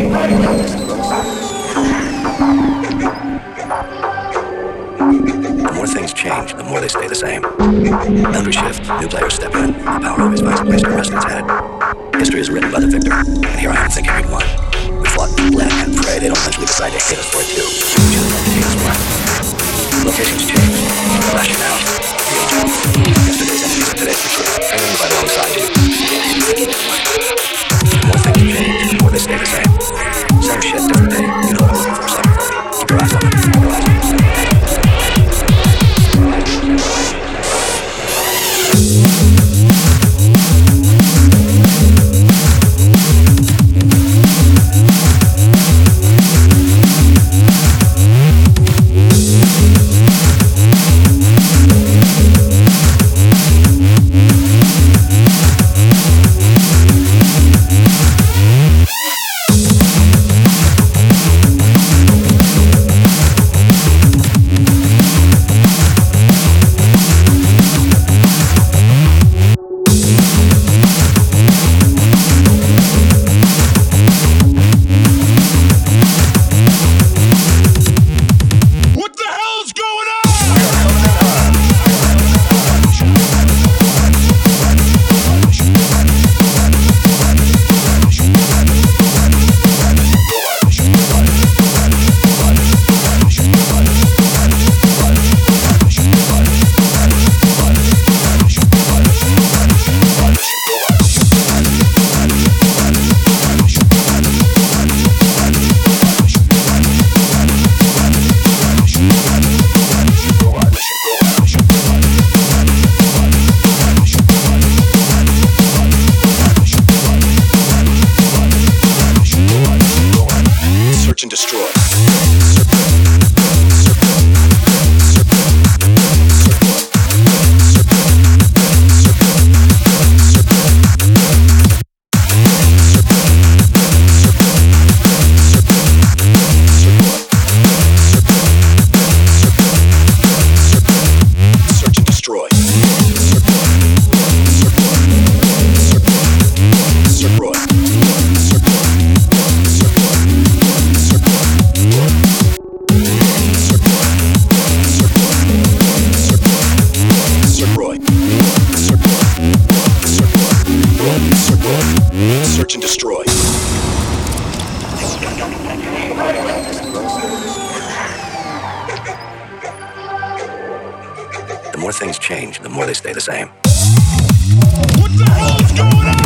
The more things change, the more they stay the same. Boundaries shift, new players step in. The power always finds a place to rest its head. History is written by the victor, and here I am thinking we won. We fought, bled, and prey. They don't eventually decide to hit us for it too. Locations change, rationales, yesterday's enemies are today's victory, and then right alongside you. The more things change, the more they stay the same. Same shit, different day. You know what I'm looking for, same thing. Keep your eyes on it. The more things change, the more they stay the same. What the hell is going on?